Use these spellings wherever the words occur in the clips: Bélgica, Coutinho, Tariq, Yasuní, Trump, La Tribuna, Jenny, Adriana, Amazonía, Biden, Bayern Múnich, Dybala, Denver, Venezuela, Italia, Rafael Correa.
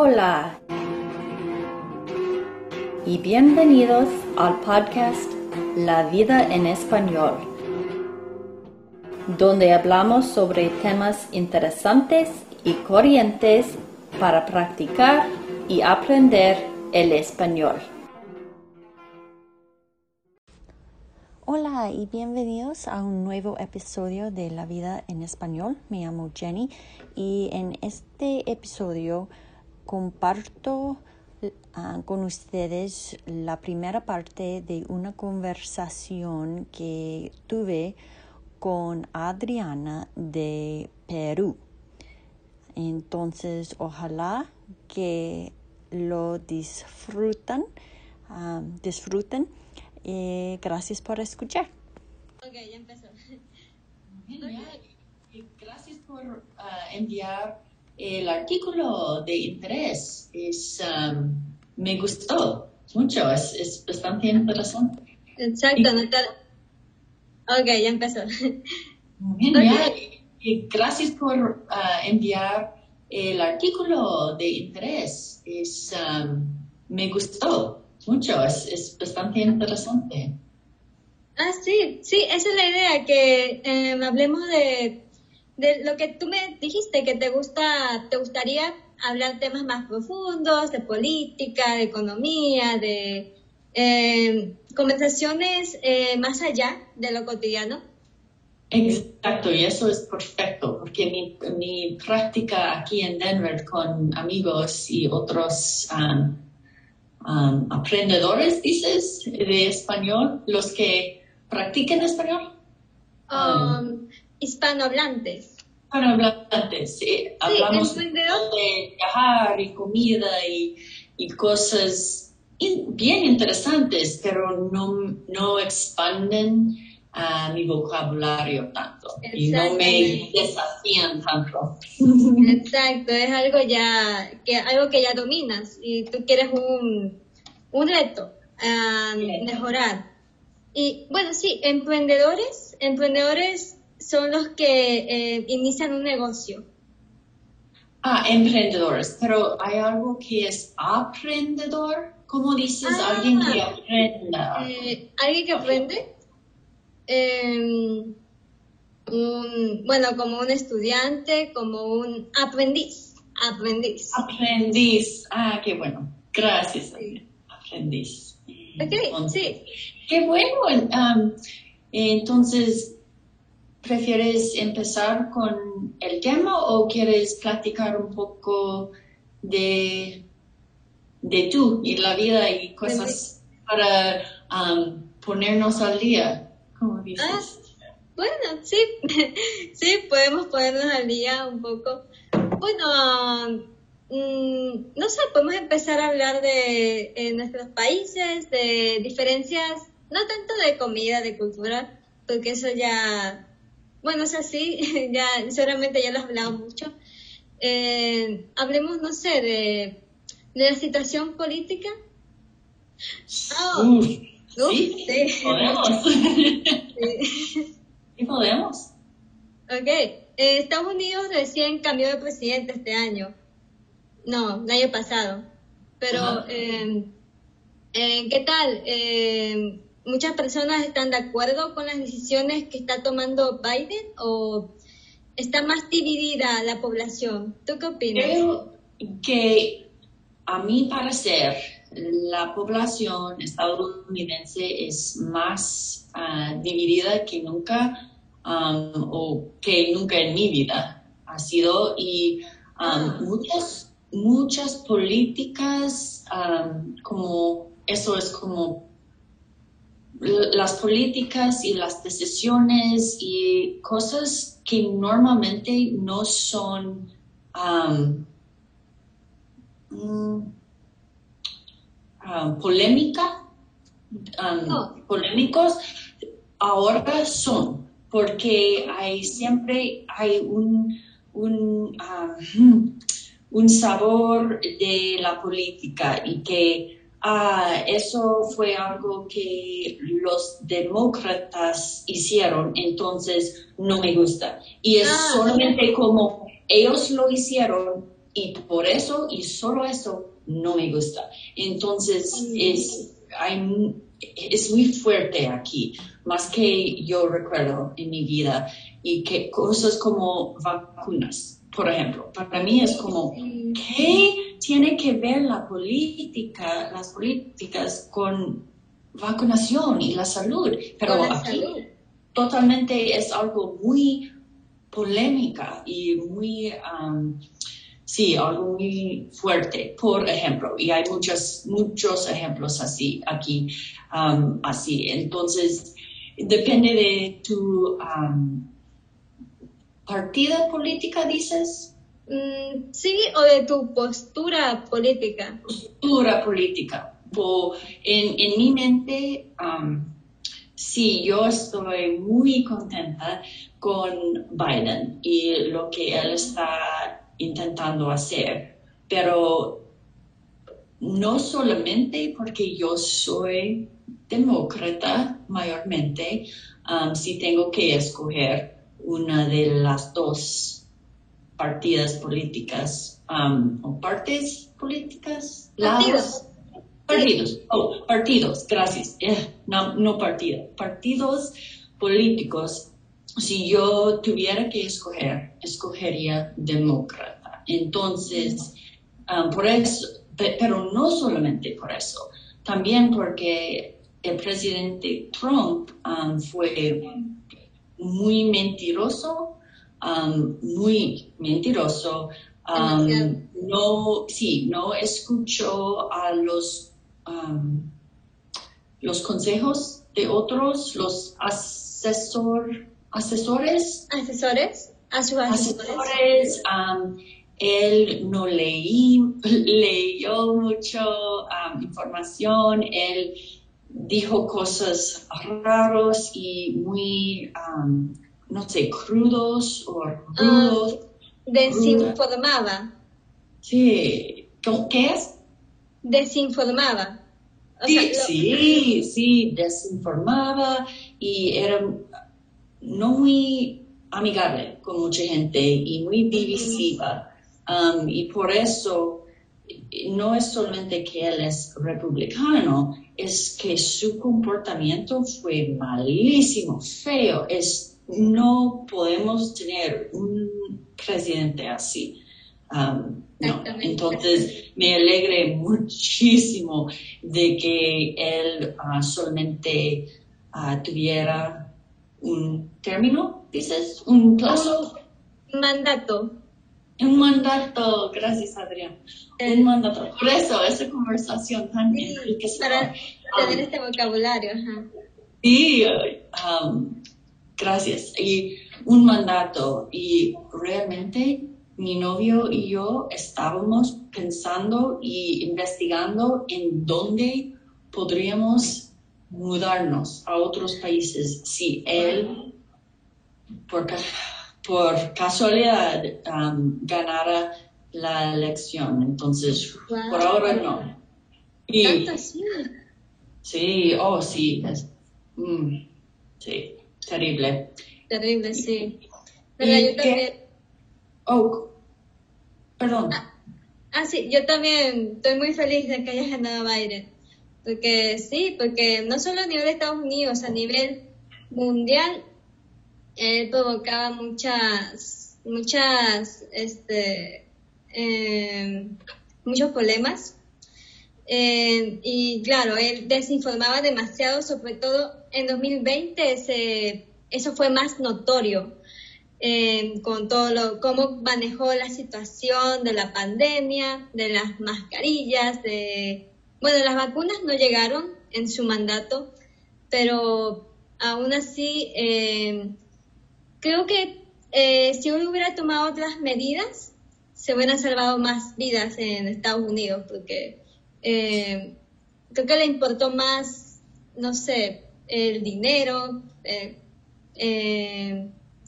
Hola y bienvenidos al podcast La Vida en Español, donde hablamos sobre temas interesantes y corrientes para practicar y aprender el español. Hola y bienvenidos a un nuevo episodio de La Vida en Español. Me llamo Jenny y en este episodio comparto con ustedes la primera parte de una conversación que tuve con Adriana de Perú. Entonces, ojalá que lo disfruten. Gracias por escuchar. Ok, ya empezó. Gracias por enviar el artículo de interés. Me gustó mucho, es bastante interesante. Exacto, Natalia. Ok, ya empezó. Gracias por enviar el artículo de interés. Me gustó mucho, es bastante interesante. Ah, sí, esa es la idea, que hablemos de lo que tú me dijiste, que te gustaría hablar temas más profundos, de política, de economía, de conversaciones más allá de lo cotidiano. Exacto, y eso es perfecto, porque mi práctica aquí en Denver con amigos y otros aprendedores, dices, de español, los que practican español. Hispanohablantes. Sí. Hablamos de viajar y comida y cosas bien interesantes, pero no expanden mi vocabulario tanto y no me desafían tanto. Exacto, es algo que ya dominas y tú quieres un reto a mejorar. Y bueno, sí, emprendedores son los que inician un negocio. Emprendedores, pero hay algo que es aprendedor, ¿cómo dices? Alguien que aprenda. Alguien que aprende. Como un estudiante, como un aprendiz. Qué bueno. Gracias. Sí. Aprendiz. Ok, entonces, sí. Qué bueno. Entonces, ¿prefieres empezar con el tema o quieres platicar un poco de tú y la vida y cosas para ponernos al día? ¿Cómo dices? Bueno, sí, sí, podemos ponernos al día un poco. Bueno, no sé, podemos empezar a hablar de nuestros países, de diferencias, no tanto de comida, de cultura, porque eso ya, bueno, es así, ya seguramente ya lo has hablado mucho. Hablemos, no sé, de la situación política. Sí, podemos. Sí, podemos. Ok. Estados Unidos recién cambió de presidente este año. No, el año pasado. Pero, ¿qué tal? ¿Muchas personas están de acuerdo con las decisiones que está tomando Biden o está más dividida la población? ¿Tú qué opinas? Creo que, a mi parecer, la población estadounidense es más dividida que nunca, o que nunca en mi vida ha sido, y muchas políticas, como eso es como las políticas y las decisiones y cosas que normalmente no son polémicos, ahora son, porque siempre hay un sabor de la política y que eso fue algo que los demócratas hicieron, entonces no me gusta. Y es solamente como ellos lo hicieron Y por eso, y solo eso, no me gusta. Entonces, es muy fuerte aquí, más que yo recuerdo en mi vida. Y que cosas como vacunas, por ejemplo, para mí es como, ¿qué tiene que ver la política, las políticas con vacunación y la salud? Pero aquí totalmente es algo muy polémica y muy... sí, algo muy fuerte, por ejemplo, y hay muchos ejemplos así, aquí, así. Entonces, depende de tu partida política, ¿dices? Sí, o de tu postura política. Postura política. En mi mente, sí, yo estoy muy contenta con Biden y lo que él está intentando hacer, pero no solamente porque yo soy demócrata mayormente, si tengo que escoger una de las dos partidas políticas, o partes políticas, partidos. Partidos, gracias, no partido, partidos políticos. Si yo tuviera que escoger, escogería demócrata. Entonces, por eso, pero no solamente por eso, también porque el presidente Trump fue muy mentiroso. No escuchó a los consejos de otros, los asesores. Él no leyó mucho información, él dijo cosas raras y muy, no sé, crudos o rudos. Desinformaba. Sí. ¿Qué es? Desinformaba. Desinformaba y era... no muy amigable con mucha gente y muy divisiva. Y por eso no es solamente que él es republicano, es que su comportamiento fue malísimo, feo. No podemos tener un presidente así. No. Entonces me alegré muchísimo de que él solamente tuviera... ¿un término, dices? ¿Un plazo? Mandato. Un mandato, gracias, Adriana. Un mandato. Por eso, esa conversación tan enriquecedora. Para tener este vocabulario. Ajá. Sí, gracias. Y un mandato. Y realmente mi novio y yo estábamos pensando y investigando en dónde podríamos mudarnos a otros países si él por casualidad ganara la elección. Entonces por ahora no. Y sí, terrible, sí. Pero yo también perdón. Sí, yo también estoy muy feliz de que hayas ganado Biden. Porque no solo a nivel de Estados Unidos, a nivel mundial, provocaba muchos problemas. Y claro, él desinformaba demasiado, sobre todo en 2020, eso fue más notorio, con cómo manejó la situación de la pandemia, de las mascarillas, Bueno, las vacunas no llegaron en su mandato, pero aún así creo que si uno hubiera tomado otras medidas, se hubieran salvado más vidas en Estados Unidos, porque creo que le importó más, no sé, el dinero,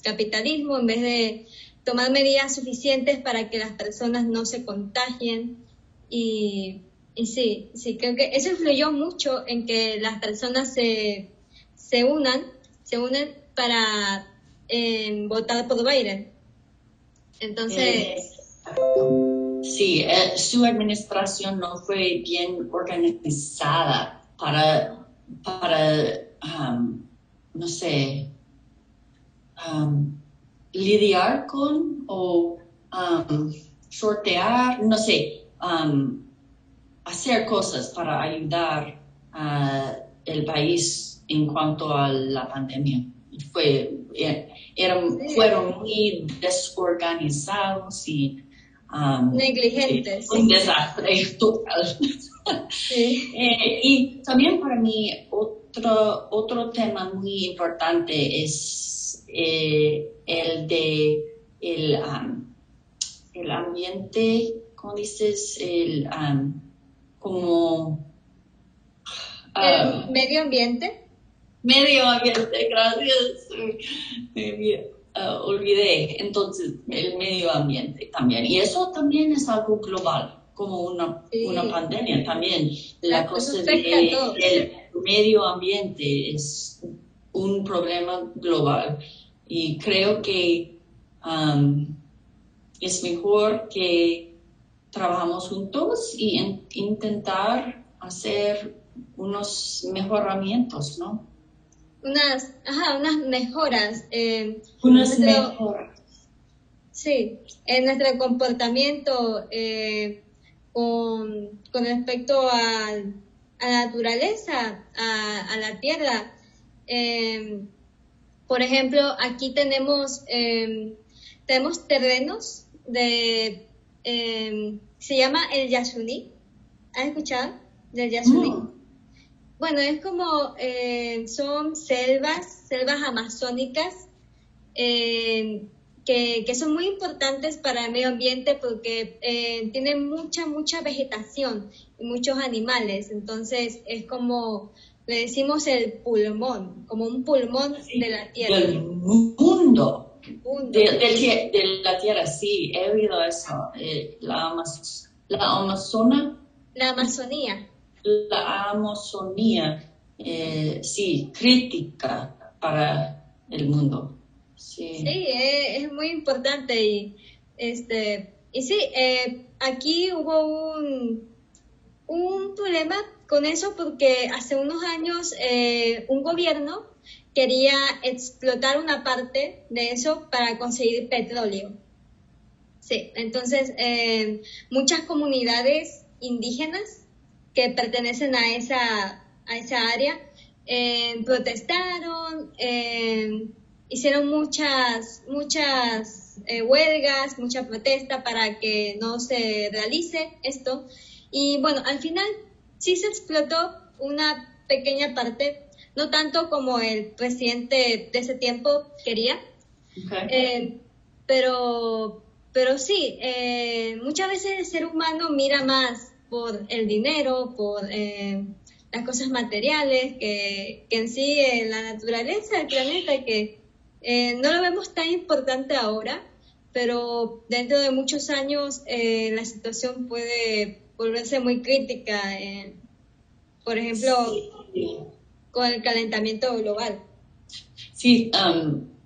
capitalismo, en vez de tomar medidas suficientes para que las personas no se contagien Y sí, creo que eso influyó mucho en que las personas se unan para votar por Biden. Entonces, Sí, su administración no fue bien organizada para lidiar con o sortear, hacer cosas para ayudar al país en cuanto a la pandemia. Fueron muy desorganizados y negligentes. Un desastre total. Sí. Y también para mí otro tema muy importante es el ambiente, ¿cómo dices? ¿El medio ambiente? Medio ambiente, gracias. Olvidé. Entonces, el medio ambiente también. Y eso también es algo global, como una pandemia también. La cosa del medio ambiente es un problema global. Y creo que es mejor que trabajamos juntos y intentar hacer unos mejoramientos, ¿no? Unas mejoras. Mejoras. Sí, en nuestro comportamiento con respecto a la naturaleza, a la tierra. Por ejemplo, aquí tenemos terrenos se llama el Yasuní. ¿Has escuchado del Yasuní? No. Bueno, es como, son selvas amazónicas que son muy importantes para el medio ambiente porque tienen mucha vegetación y muchos animales. Entonces, es como, le decimos el pulmón, como un pulmón de la tierra. Del mundo. De la tierra, sí, he oído eso. La Amazonía. La Amazonía, sí, crítica para el mundo. Sí, es muy importante. Y sí, aquí hubo un problema con eso porque hace unos años un gobierno quería explotar una parte de eso para conseguir petróleo. Sí, entonces muchas comunidades indígenas que pertenecen a esa área, protestaron, hicieron muchas huelgas, mucha protesta para que no se realice esto. Y bueno, al final sí se explotó una pequeña parte, no tanto como el presidente de ese tiempo quería, okay. Pero sí, muchas veces el ser humano mira más por el dinero, por las cosas materiales, que en sí la naturaleza, el planeta, que no lo vemos tan importante ahora, pero dentro de muchos años la situación puede volverse muy crítica, por ejemplo, con el calentamiento global. Sí,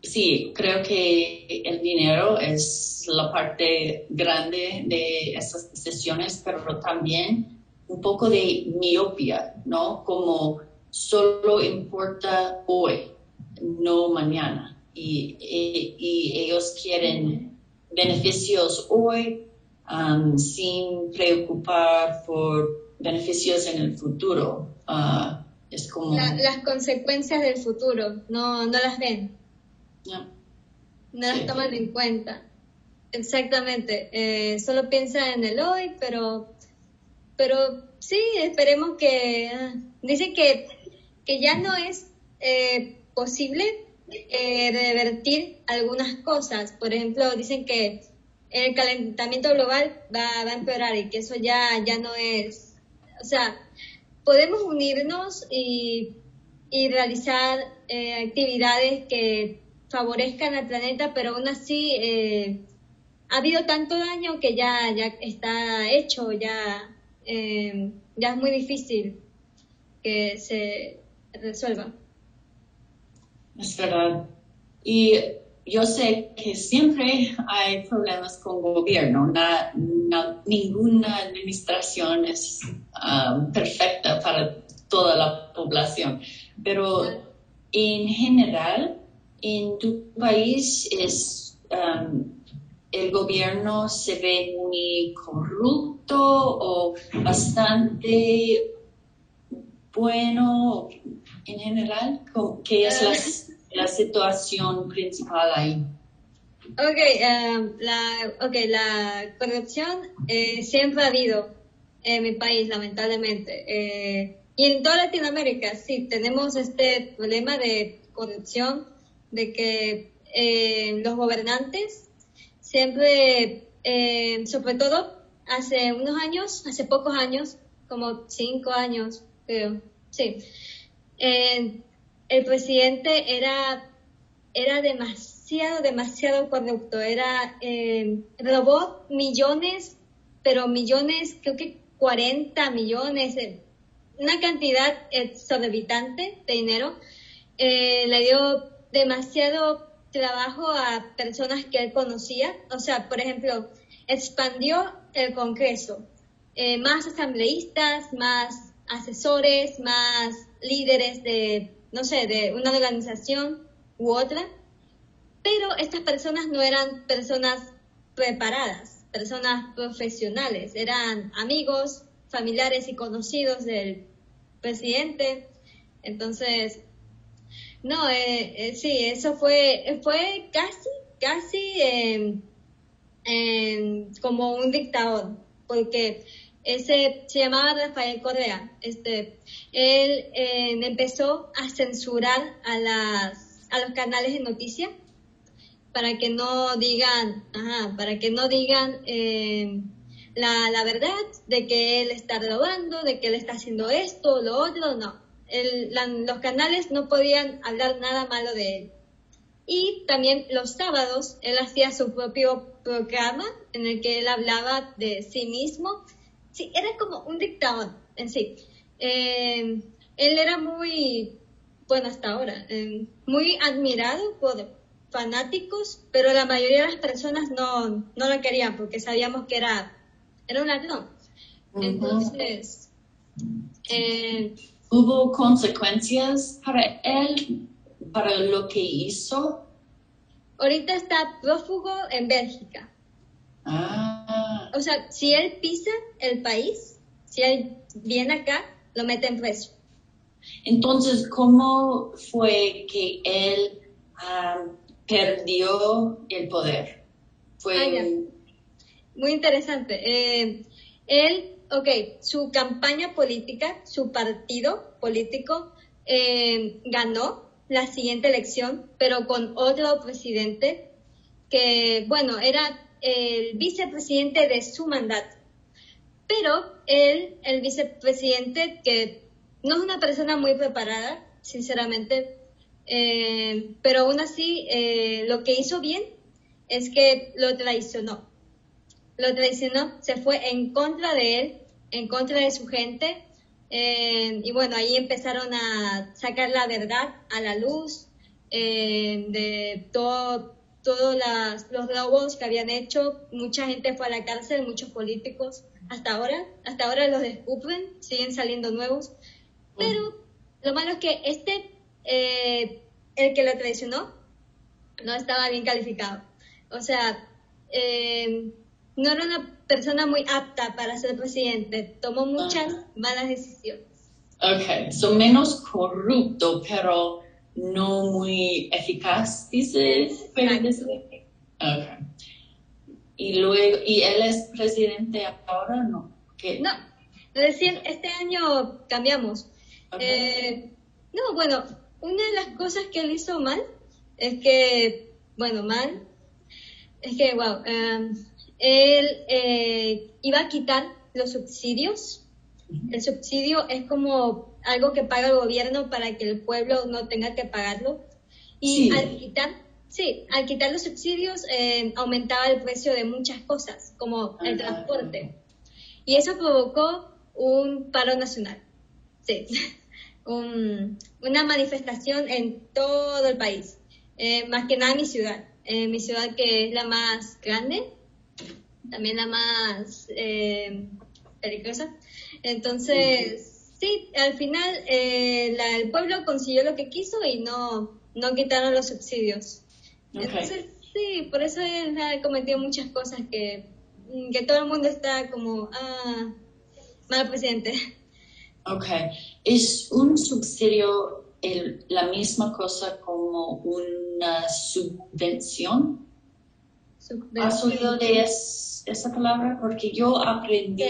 sí, creo que el dinero es la parte grande de esas sesiones, pero también un poco de miopía, ¿no? Como solo importa hoy, no mañana. Y ellos quieren beneficios hoy sin preocupar por beneficios en el futuro. Es como las consecuencias del futuro, no las ven. No las toman en cuenta. Exactamente. Solo piensa en el hoy, pero sí, esperemos que... Dice que ya no es posible revertir algunas cosas. Por ejemplo, dicen que el calentamiento global va a empeorar y que eso ya no es... O sea, podemos unirnos y realizar actividades que favorezcan al planeta, pero aún así ha habido tanto daño que ya está hecho, ya es muy difícil que se resuelva. Es verdad. Y yo sé que siempre hay problemas con gobierno, ninguna administración es perfecta para toda la población, pero en general en tu país es, el gobierno se ve muy corrupto o bastante bueno en general. ¿Qué es la situación principal ahí? La corrupción siempre ha habido en mi país, lamentablemente. Y en toda Latinoamérica, sí, tenemos este problema de corrupción, de que los gobernantes siempre, sobre todo hace unos años, hace pocos años, como 5 años, creo, sí. El presidente era demasiado corrupto, robó millones, pero millones, creo que 40 millones, una cantidad exorbitante de dinero. Le dio demasiado trabajo a personas que él conocía. O sea, por ejemplo, expandió el Congreso, más asambleístas, más asesores, más líderes de, no sé, de una organización u otra. Pero estas personas no eran personas preparadas, personas profesionales, eran amigos, familiares y conocidos del presidente. Entonces, no, sí, eso fue casi como un dictador, porque ese se llamaba Rafael Correa. Él empezó a censurar a los canales de noticias, para que no digan, la verdad de que él está robando, de que él está haciendo esto, lo otro, no. Los canales no podían hablar nada malo de él. Y también los sábados él hacía su propio programa en el que él hablaba de sí mismo. Sí, era como un dictador en sí. Él era muy, bueno, hasta ahora, muy admirado por fanáticos, pero la mayoría de las personas no lo querían porque sabíamos que era un ladrón. Entonces, ¿hubo consecuencias para él, para lo que hizo? Ahorita está prófugo en Bélgica. O sea, si él pisa el país, si él viene acá, lo meten preso. Entonces, ¿cómo fue que él perdió el poder? Muy interesante. Él, su campaña política, su partido político, ganó la siguiente elección, pero con otro presidente que, bueno, era el vicepresidente de su mandato. Pero él, el vicepresidente, que no es una persona muy preparada, sinceramente, pero aún así lo que hizo bien es que lo traicionó, se fue en contra de él, en contra de su gente, y bueno, ahí empezaron a sacar la verdad a la luz, de todos los robos que habían hecho. Mucha gente fue a la cárcel, muchos políticos hasta ahora los descubren, siguen saliendo nuevos, pero lo malo es que el que lo traicionó no estaba bien calificado. O sea, no era una persona muy apta para ser presidente. Tomó muchas malas decisiones. Ok, son menos corrupto, pero no muy eficaz, dices. Okay. Y luego, ¿y él es presidente ahora o no? ¿Qué? No, recién este año cambiamos. Okay. Una de las cosas que él hizo mal es que, él iba a quitar los subsidios. El subsidio es como algo que paga el gobierno para que el pueblo no tenga que pagarlo. Y al quitar los subsidios, aumentaba el precio de muchas cosas, como el transporte. Y eso provocó un paro nacional. Sí. Una manifestación en todo el país, más que nada en mi ciudad que es la más grande, también la más peligrosa. Entonces, sí, al final el pueblo consiguió lo que quiso y no quitaron los subsidios. Okay. Entonces, sí, por eso él ha cometido muchas cosas que todo el mundo está como, mal presidente. Ok. ¿Es un subsidio la misma cosa como una subvención? ¿Has oído de esa palabra? Porque yo aprendí,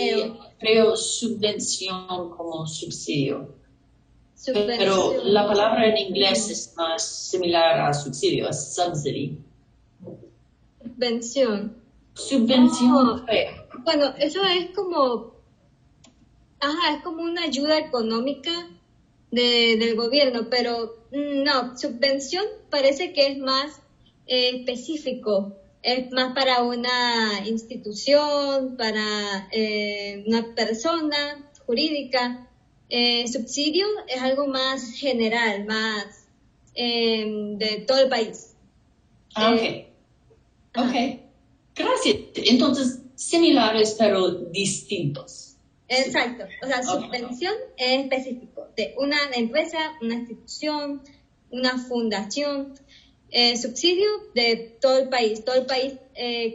creo, subvención como subsidio. Pero la palabra en inglés es más similar a subsidio, a subsidy. Subvención. Subvención. Oh, bueno, eso es como... Ajá, es como una ayuda económica del gobierno, pero no, subvención parece que es más específico, es más para una institución, para una persona jurídica. Subsidio es algo más general, más de todo el país. Ok. Gracias. Entonces, similares pero distintos. Exacto, o sea, subvención es específico de una empresa, una institución, una fundación, subsidio de todo el país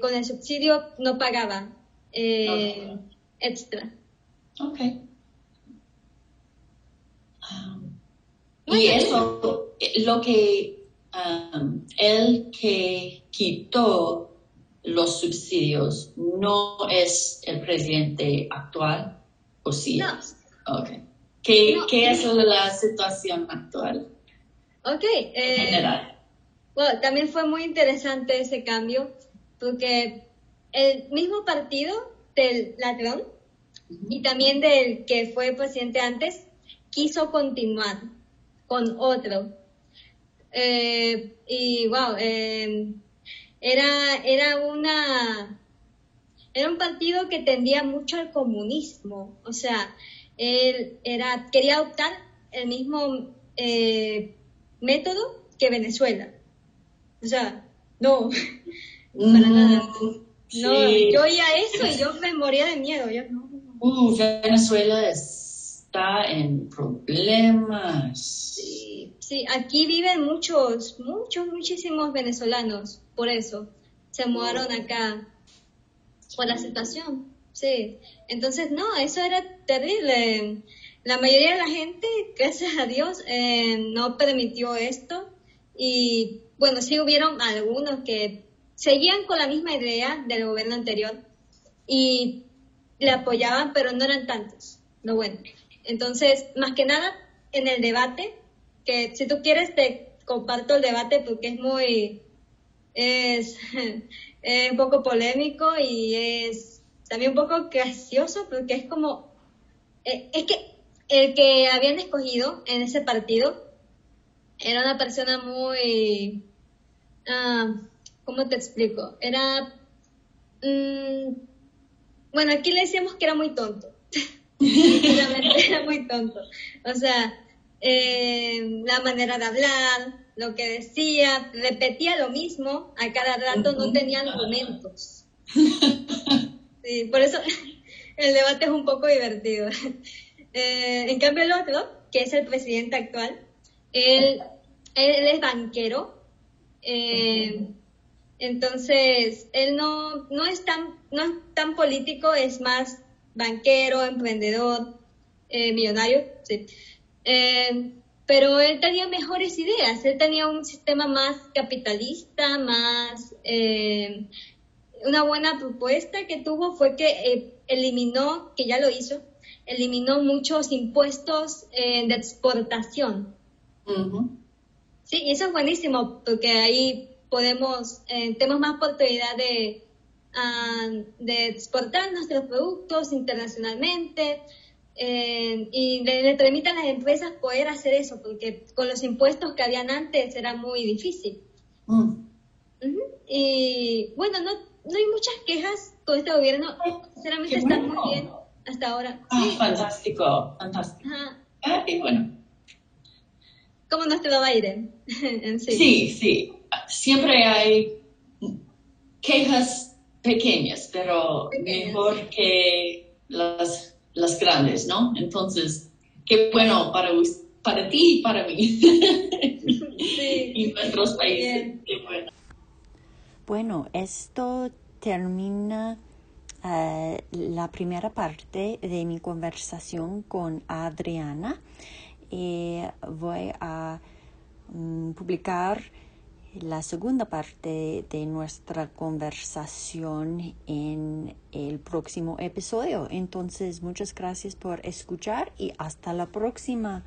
con el subsidio no pagaba extra. Ok. Y eso, lo que el que quitó los subsidios no es el presidente actual. ¿O sí? No. Okay. ¿Qué es la situación actual? Okay. En general. Bueno, también fue muy interesante ese cambio, porque el mismo partido del ladrón y también del que fue presidente antes, quiso continuar con otro. Y wow, era un partido que tendía mucho al comunismo, o sea, él quería adoptar el mismo método que Venezuela. O sea, no, para nada. Sí. No, yo oía eso y yo me moría de miedo. Yo, no. Venezuela está en problemas. Sí, aquí viven muchísimos venezolanos, por eso se mudaron acá. Por la situación, sí. Entonces, no, eso era terrible. La mayoría de la gente, gracias a Dios, no permitió esto. Y bueno, sí hubieron algunos que seguían con la misma idea del gobierno anterior y le apoyaban, pero no eran tantos. No, bueno. Entonces, más que nada, en el debate, que si tú quieres te comparto el debate porque es muy... Es un poco polémico y es también un poco gracioso porque es como... es que el que habían escogido en ese partido era una persona muy... ¿cómo te explico? Era... bueno, aquí le decíamos que era muy tonto. Realmente era muy tonto. O sea, la manera de hablar... lo que decía, repetía lo mismo a cada rato, no tenía argumentos. Sí, por eso el debate es un poco divertido. En cambio el otro, que es el presidente actual, él es banquero, entonces él no es tan político, es más banquero, emprendedor, millonario, sí. Pero él tenía mejores ideas, él tenía un sistema más capitalista, más... una buena propuesta que tuvo fue que eliminó, que ya lo hizo, eliminó muchos impuestos de exportación. Uh-huh. Sí, y eso es buenísimo, porque ahí podemos, tenemos más oportunidad de exportar nuestros productos internacionalmente, y le permitan a las empresas poder hacer eso, porque con los impuestos que habían antes era muy difícil. Y bueno, no hay muchas quejas con este gobierno, sinceramente está muy bien hasta ahora. Sí. Fantástico. Ajá. Y bueno. Como nuestro Biden. En sí. Siempre hay quejas pequeñas, pero mejor que las grandes, ¿no? Entonces, qué bueno para ti y para mí. Sí, y nuestros países. Qué bueno. Bueno, esto termina la primera parte de mi conversación con Adriana. Voy a publicar la segunda parte de nuestra conversación en el próximo episodio. Entonces, muchas gracias por escuchar y hasta la próxima.